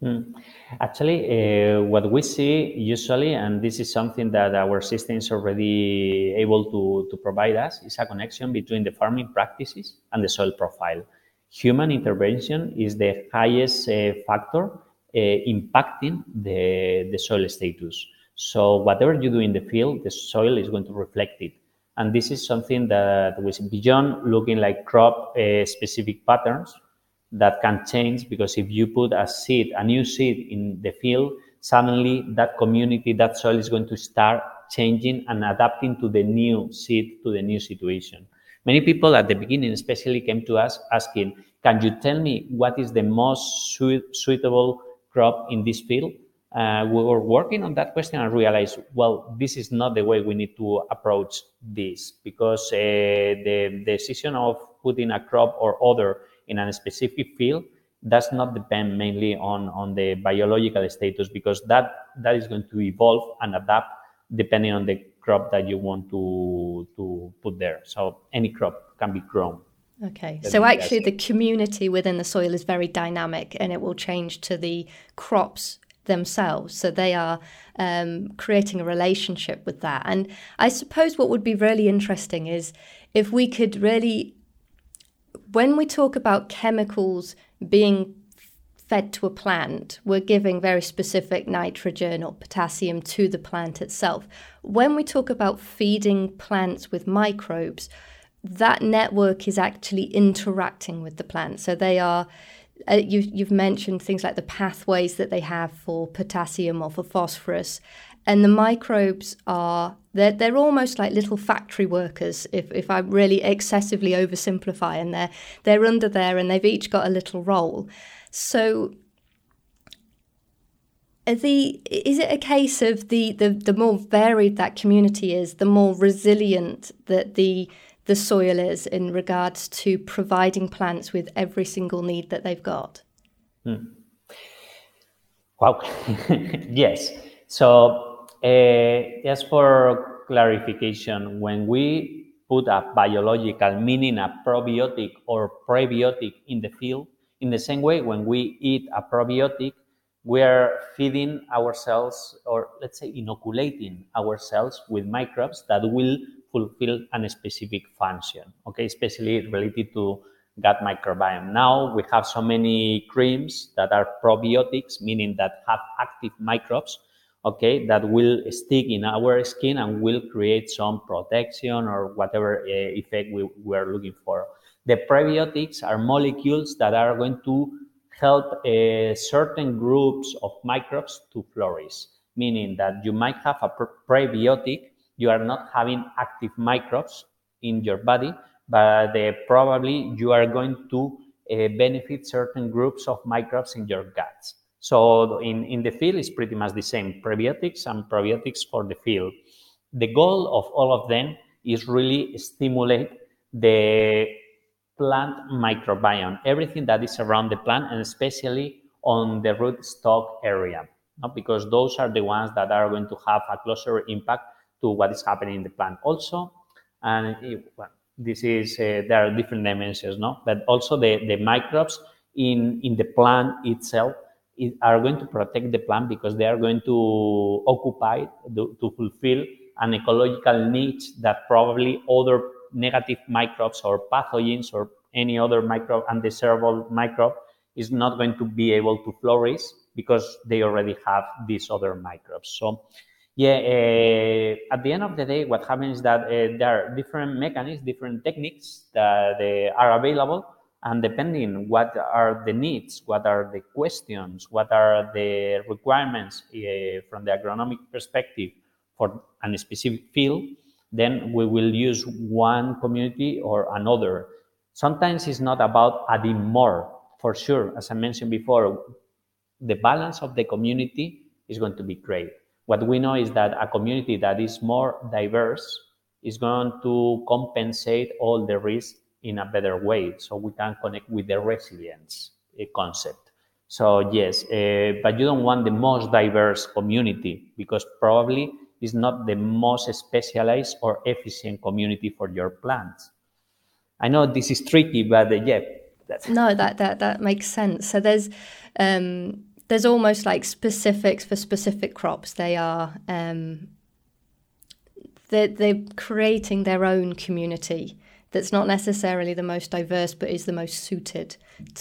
Mm. Actually, uh, what we see usually, and this is something that our system is already able to, to provide us, is a connection between the farming practices and the soil profile. Human intervention is the highest uh, factor uh, impacting the, the soil status. So whatever you do in the field, the soil is going to reflect it. And this is something that was beyond looking like crop uh, specific patterns that can change, because if you put a seed, a new seed in the field, suddenly that community, that soil is going to start changing and adapting to the new seed, to the new situation. Many people at the beginning especially came to us asking, can you tell me what is the most su- suitable crop in this field? Uh, we were working on that question and realized, well, this is not the way we need to approach this, because uh, the, the decision of putting a crop or other in a specific field does not depend mainly on, on the biological status, because that, that is going to evolve and adapt depending on the crop that you want to, to put there. So any crop can be grown. Okay. So actually the community within the soil is very dynamic, and it will change to the crops themselves. So they are um, creating a relationship with that. And I suppose what would be really interesting is if we could really, when we talk about chemicals being fed to a plant, we're giving very specific nitrogen or potassium to the plant itself. When we talk about feeding plants with microbes, that network is actually interacting with the plant. So they are, uh, you, you've mentioned things like the pathways that they have for potassium or for phosphorus. And the microbes are, they're, they're almost like little factory workers, if, if I really excessively oversimplify, and they're, they're under there and they've each got a little role. So the is it a case of the, the, the more varied that community is, the more resilient that the the soil is in regards to providing plants with every single need that they've got? Mm. Wow, yes. So Uh, just for clarification, when we put a biological, meaning a probiotic or prebiotic in the field, in the same way when we eat a probiotic, we are feeding ourselves, or let's say inoculating ourselves with microbes that will fulfill a specific function, okay, especially related to gut microbiome. Now we have so many creams that are probiotics, meaning that have active microbes, okay, that will stick in our skin and will create some protection or whatever uh, effect we, we are looking for. The prebiotics are molecules that are going to help uh, certain groups of microbes to flourish, meaning that you might have a prebiotic, you are not having active microbes in your body, but uh, probably you are going to uh, benefit certain groups of microbes in your guts. So in, in the field, it's pretty much the same, prebiotics and probiotics for the field. The goal of all of them is really stimulate the plant microbiome, everything that is around the plant, and especially on the rootstock area, no? Because those are the ones that are going to have a closer impact to what is happening in the plant also. And it, well, this is, uh, there are different dimensions, no? But also the, the microbes in, in the plant itself are going to protect the plant, because they are going to occupy, to, to fulfill an ecological niche that probably other negative microbes or pathogens or any other microbe, undesirable microbe, is not going to be able to flourish because they already have these other microbes. So, yeah, uh, at the end of the day, what happens is that uh, there are different mechanisms, different techniques that uh, are available. And depending on what are the needs, what are the questions, what are the requirements uh, from the agronomic perspective for a specific field, then we will use one community or another. Sometimes it's not about adding more, for sure. As I mentioned before, the balance of the community is going to be great. What we know is that a community that is more diverse is going to compensate all the risks in a better way, so we can connect with the resilience uh, concept. So yes, uh, but you don't want the most diverse community, because probably it's not the most specialized or efficient community for your plants. I know this is tricky, but uh, yeah. That's... No, that, that that makes sense. So there's um, there's almost like specifics for specific crops. They are um, they're, they're creating their own community that's not necessarily the most diverse, but is the most suited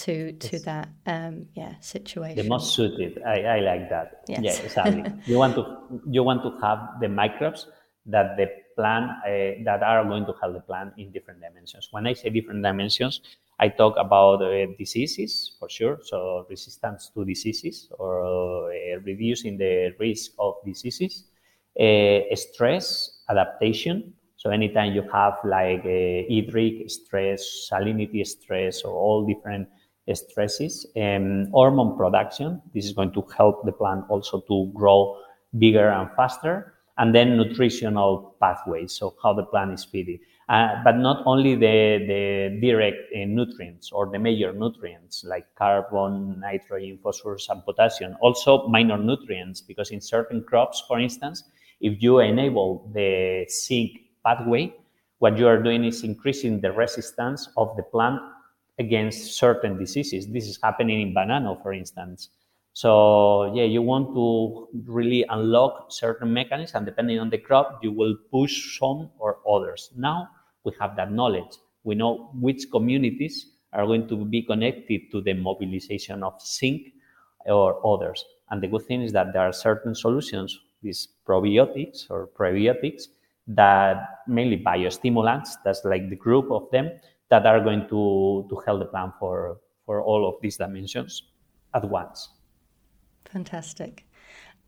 to to yes. that um, yeah situation. The most suited. I, I like that. Yes. Yeah, exactly. you want to you want to have the microbes that the plant uh, that are going to help the plant in different dimensions. When I say different dimensions, I talk about uh, diseases for sure, so resistance to diseases or uh, reducing the risk of diseases, uh, stress, adaptation. So anytime you have like uh, hydric stress, salinity stress, or all different stresses, um, hormone production. This is going to help the plant also to grow bigger and faster. And then nutritional pathways, so how the plant is feeding. Uh, but not only the, the direct uh, nutrients or the major nutrients like carbon, nitrogen, phosphorus, and potassium. Also minor nutrients, because in certain crops, for instance, if you enable the zinc pathway, what you are doing is increasing the resistance of the plant against certain diseases. This is happening in banana, for instance. So yeah, you want to really unlock certain mechanisms, and depending on the crop, you will push some or others. Now we have that knowledge. We know which communities are going to be connected to the mobilization of zinc or others. And the good thing is that there are certain solutions, these probiotics or prebiotics, that mainly biostimulants, that's like the group of them, that are going to, to help the plant for, for all of these dimensions at once. Fantastic.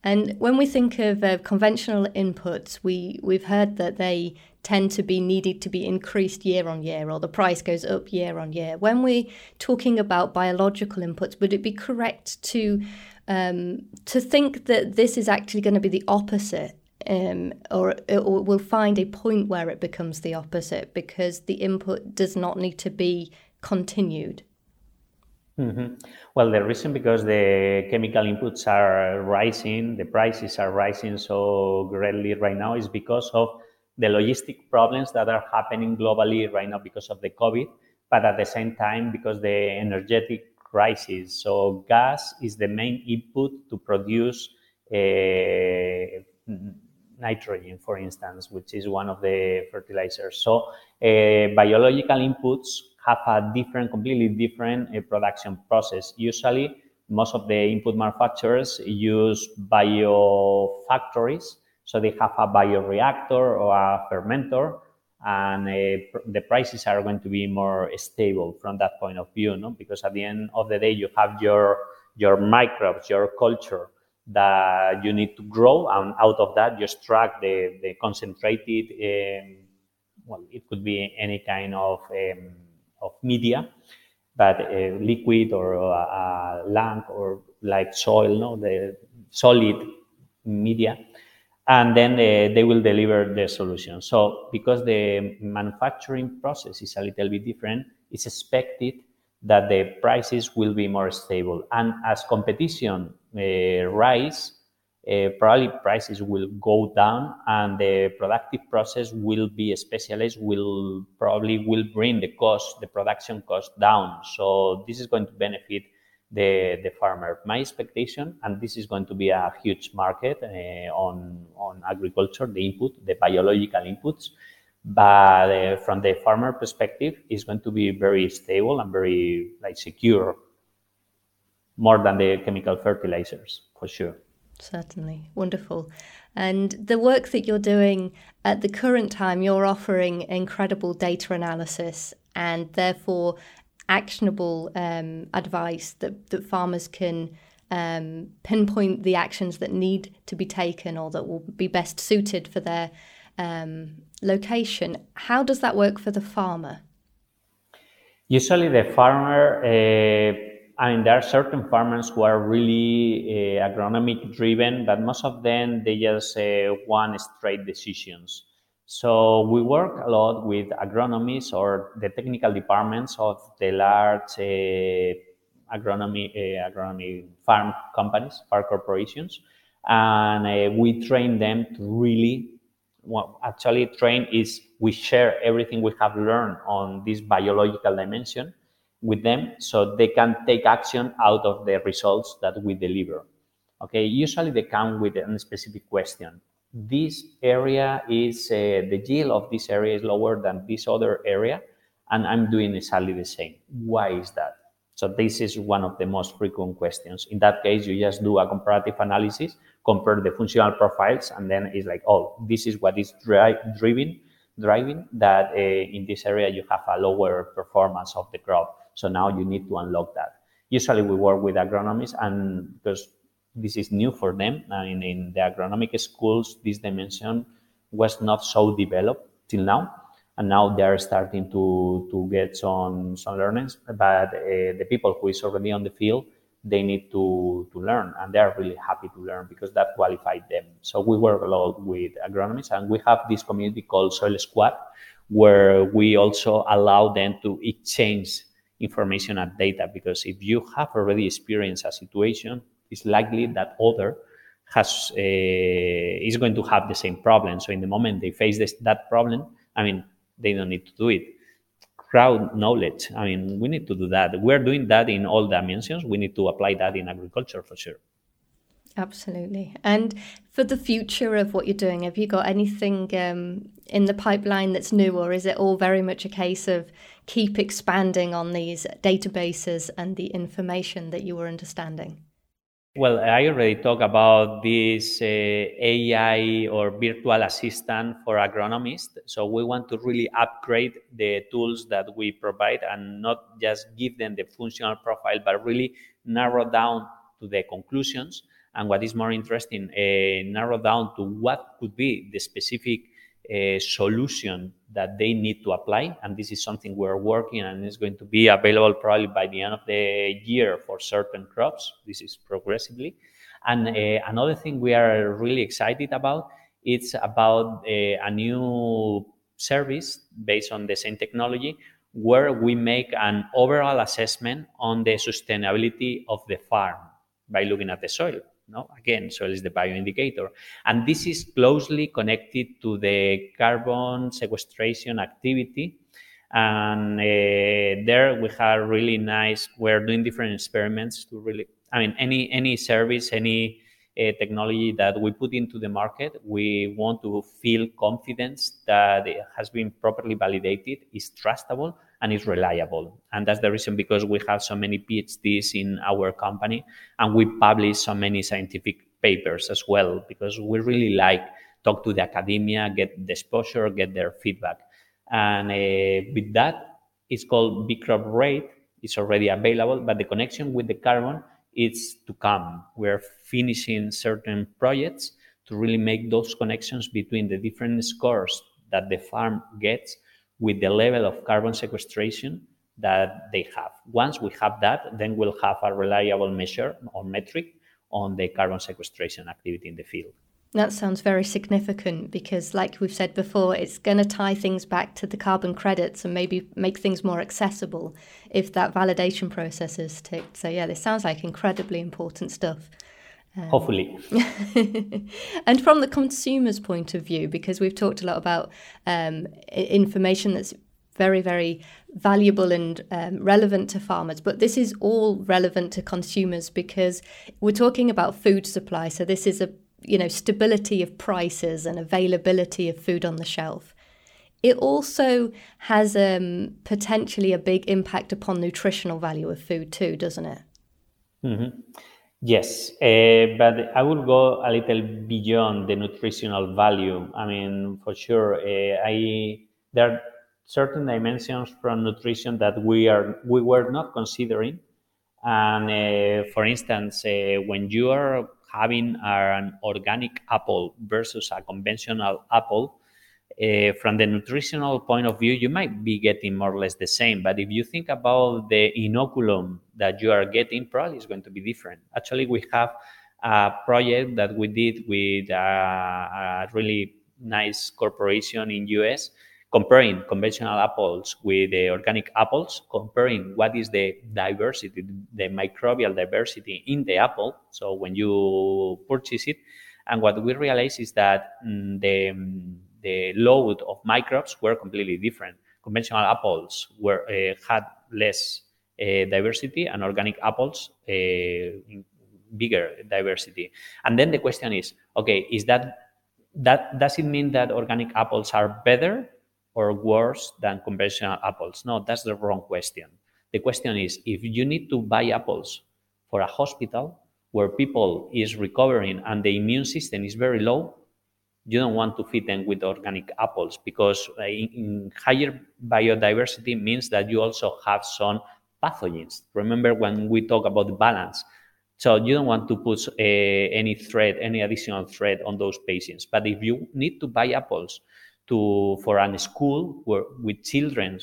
And when we think of uh, conventional inputs, we, we've heard that they tend to be needed to be increased year on year, or the price goes up year on year. When we're talking about biological inputs, would it be correct to um, to think that this is actually going to be the opposite, um, or, or we'll find a point where it becomes the opposite because the input does not need to be continued? Mm-hmm. Well, the reason because the chemical inputs are rising, the prices are rising so greatly right now is because of the logistic problems that are happening globally right now because of the COVID, but at the same time because the energetic crisis. So gas is the main input to produce uh, nitrogen, for instance, which is one of the fertilizers. So uh, biological inputs have a different, completely different uh, production process. Usually, most of the input manufacturers use biofactories. So they have a bioreactor or a fermenter, and uh, pr- the prices are going to be more stable from that point of view, no? Because at the end of the day, you have your, your microbes, your culture that you need to grow, and out of that, you extract the, the concentrated, um, well, it could be any kind of... Um, of media, but a uh, liquid or a, a land or like soil, no, the solid media, and then uh, they will deliver the solution. So because the manufacturing process is a little bit different, it's expected that the prices will be more stable. And as competition uh, rise, uh, probably prices will go down, and the productive process will be specialized, will probably will bring the cost, the production cost down. So this is going to benefit the, the farmer. My expectation, and this is going to be a huge market uh, on, on agriculture, the input, the biological inputs, but uh, from the farmer perspective, it's going to be very stable and very like secure, more than the chemical fertilizers, for sure. Certainly. Wonderful. And the work that you're doing at the current time, you're offering incredible data analysis and therefore actionable um, advice that, that farmers can um, pinpoint the actions that need to be taken or that will be best suited for their um, location. How does that work for the farmer? Usually the farmer... Uh, I mean, there are certain farmers who are really uh, agronomic driven, but most of them, they just uh, want straight decisions. So we work a lot with agronomists or the technical departments of the large uh, agronomy, uh, agronomy farm companies, farm corporations, and uh, we train them to really well, actually train is we share everything we have learned on this biological dimension with them so they can take action out of the results that we deliver. Okay, usually they come with a specific question. This area is, uh, the yield of this area is lower than this other area, and I'm doing exactly the same. Why is that? So this is one of the most frequent questions. In that case, you just do a comparative analysis, compare the functional profiles, and then it's like, oh, this is what is dri- driving, driving that uh, in this area you have a lower performance of the crop. So now you need to unlock that. Usually we work with agronomists, and because this is new for them, and in the agronomic schools, this dimension was not so developed till now. And now they are starting to, to get some, some learnings, but uh, the people who is already on the field, they need to, to learn, and they are really happy to learn because that qualified them. So we work a lot with agronomists, and we have this community called Soil Squad, where we also allow them to exchange information and data, because if you have already experienced a situation, it's likely that other has uh, is going to have the same problem. So in the moment they face this, that problem, I mean, they don't need to do it. Crowd knowledge. I mean, we need to do that. We're doing that in all dimensions. We need to apply that in agriculture for sure. Absolutely. And for the future of what you're doing, have you got anything um, in the pipeline that's new, or is it all very much a case of keep expanding on these databases and the information that you were understanding? Well, I already talked about this uh, A I or virtual assistant for agronomists. So we want to really upgrade the tools that we provide and not just give them the functional profile, but really narrow down to the conclusions. And what is more interesting, uh, narrow down to what could be the specific uh, solution that they need to apply. And this is something we're working on, and it's going to be available probably by the end of the year for certain crops. This is progressively. And uh, another thing we are really excited about, it's about uh, a new service based on the same technology where we make an overall assessment on the sustainability of the farm by looking at the soil. No, again, soil is the bioindicator. And this is closely connected to the carbon sequestration activity. And uh, there we have really nice, we're doing different experiments to really, I mean, any any service, any uh, technology that we put into the market, we want to feel confidence that it has been properly validated, is trustable, and it's reliable. And that's the reason because we have so many P H Ds in our company, and we publish so many scientific papers as well, because we really like talk to the academia, get the exposure, get their feedback. And uh, with that, it's called Big Crop Rate. It's already available, but the connection with the carbon is to come. We're finishing certain projects to really make those connections between the different scores that the farm gets with the level of carbon sequestration that they have. Once we have that, then we'll have a reliable measure or metric on the carbon sequestration activity in the field. That sounds very significant because, like we've said before, it's going to tie things back to the carbon credits and maybe make things more accessible if that validation process is ticked. So yeah, this sounds like incredibly important stuff. Um, Hopefully. And from the consumer's point of view, because we've talked a lot about um, information that's very, very valuable and um, relevant to farmers, but this is all relevant to consumers because we're talking about food supply. So this is a, you know, stability of prices and availability of food on the shelf. It also has um, potentially a big impact upon nutritional value of food too, doesn't it? Mm-hmm. Yes, uh, but I will go a little beyond the nutritional value. I mean, for sure, uh, I there are certain dimensions from nutrition that we are we were not considering. And uh, for instance, uh, when you are having an organic apple versus a conventional apple, uh, from the nutritional point of view, you might be getting more or less the same. But if you think about the inoculum that you are getting, probably is going to be different. Actually, we have a project that we did with a, a really nice corporation in U S comparing conventional apples with the organic apples, comparing what is the diversity, the microbial diversity in the apple. So when you purchase it, and what we realize is that the... the load of microbes were completely different. Conventional apples were uh, had less uh, diversity, and organic apples uh, bigger diversity. And then the question is, okay, is that that does it mean that organic apples are better or worse than conventional apples? No, that's the wrong question. The question is, if you need to buy apples for a hospital where people is recovering and the immune system is very low, you don't want to feed them with organic apples, because in, in higher biodiversity means that you also have some pathogens. Remember when we talk about the balance. So you don't want to put uh, any threat, any additional threat on those patients. But if you need to buy apples to for a school where, with children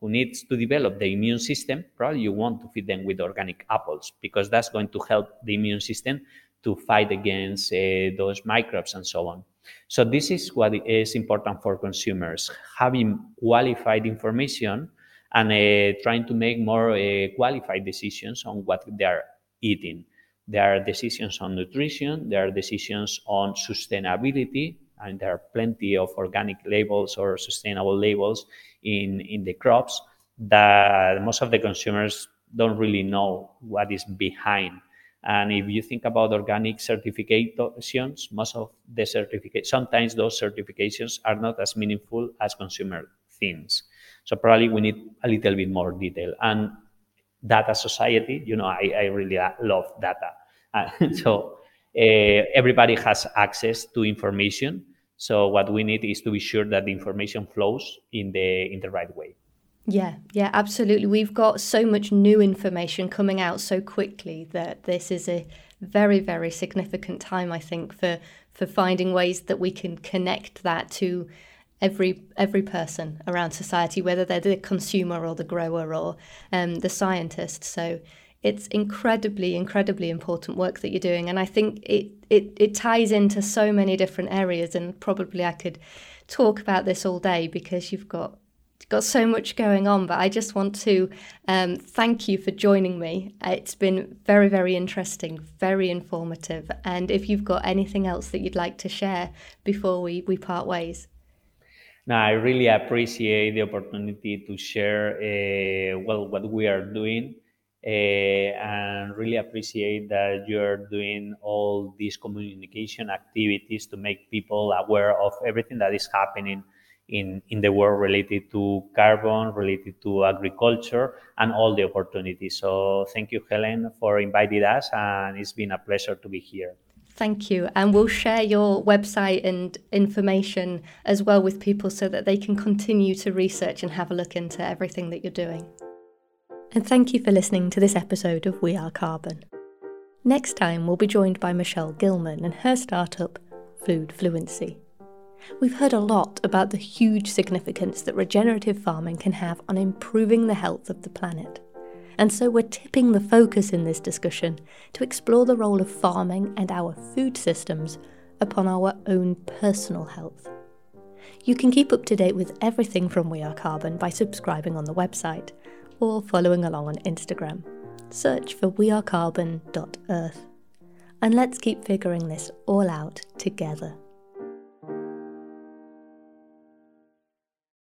who needs to develop the immune system, probably you want to feed them with organic apples, because that's going to help the immune system to fight against uh, those microbes and so on. So this is what is important for consumers, having qualified information and uh, trying to make more uh, qualified decisions on what they are eating. There are decisions on nutrition, there are decisions on sustainability, and there are plenty of organic labels or sustainable labels in, in the crops that most of the consumers don't really know what is behind. And if you think about organic certifications, most of the certifications, sometimes those certifications are not as meaningful as consumer things. So probably we need a little bit more detail. And data society, you know, I, I really love data. Uh, so uh, everybody has access to information. So what we need is to be sure that the information flows in the in the right way. Yeah, yeah, absolutely. We've got so much new information coming out so quickly that this is a very, very significant time, I think, for for finding ways that we can connect that to every every person around society, whether they're the consumer or the grower or um, the scientist. So it's incredibly, incredibly important work that you're doing. And I think it, it, it ties into so many different areas, and probably I could talk about this all day because you've got got so much going on, but I just want to um, thank you for joining me. It's been very, very interesting, very informative. And if you've got anything else that you'd like to share before we, we part ways. No, I really appreciate the opportunity to share, uh, well, what we are doing, uh, and really appreciate that you're doing all these communication activities to make people aware of everything that is happening in, in the world related to carbon, related to agriculture, and all the opportunities. So thank you, Helen, for inviting us, and it's been a pleasure to be here. Thank you. And we'll share your website and information as well with people so that they can continue to research and have a look into everything that you're doing. And thank you for listening to this episode of We Are Carbon. Next time, we'll be joined by Michelle Gilman and her startup, Food Fluency. We've heard a lot about the huge significance that regenerative farming can have on improving the health of the planet. And so we're tipping the focus in this discussion to explore the role of farming and our food systems upon our own personal health. You can keep up to date with everything from We Are Carbon by subscribing on the website or following along on Instagram. Search for we are carbon dot earth. And let's keep figuring this all out together.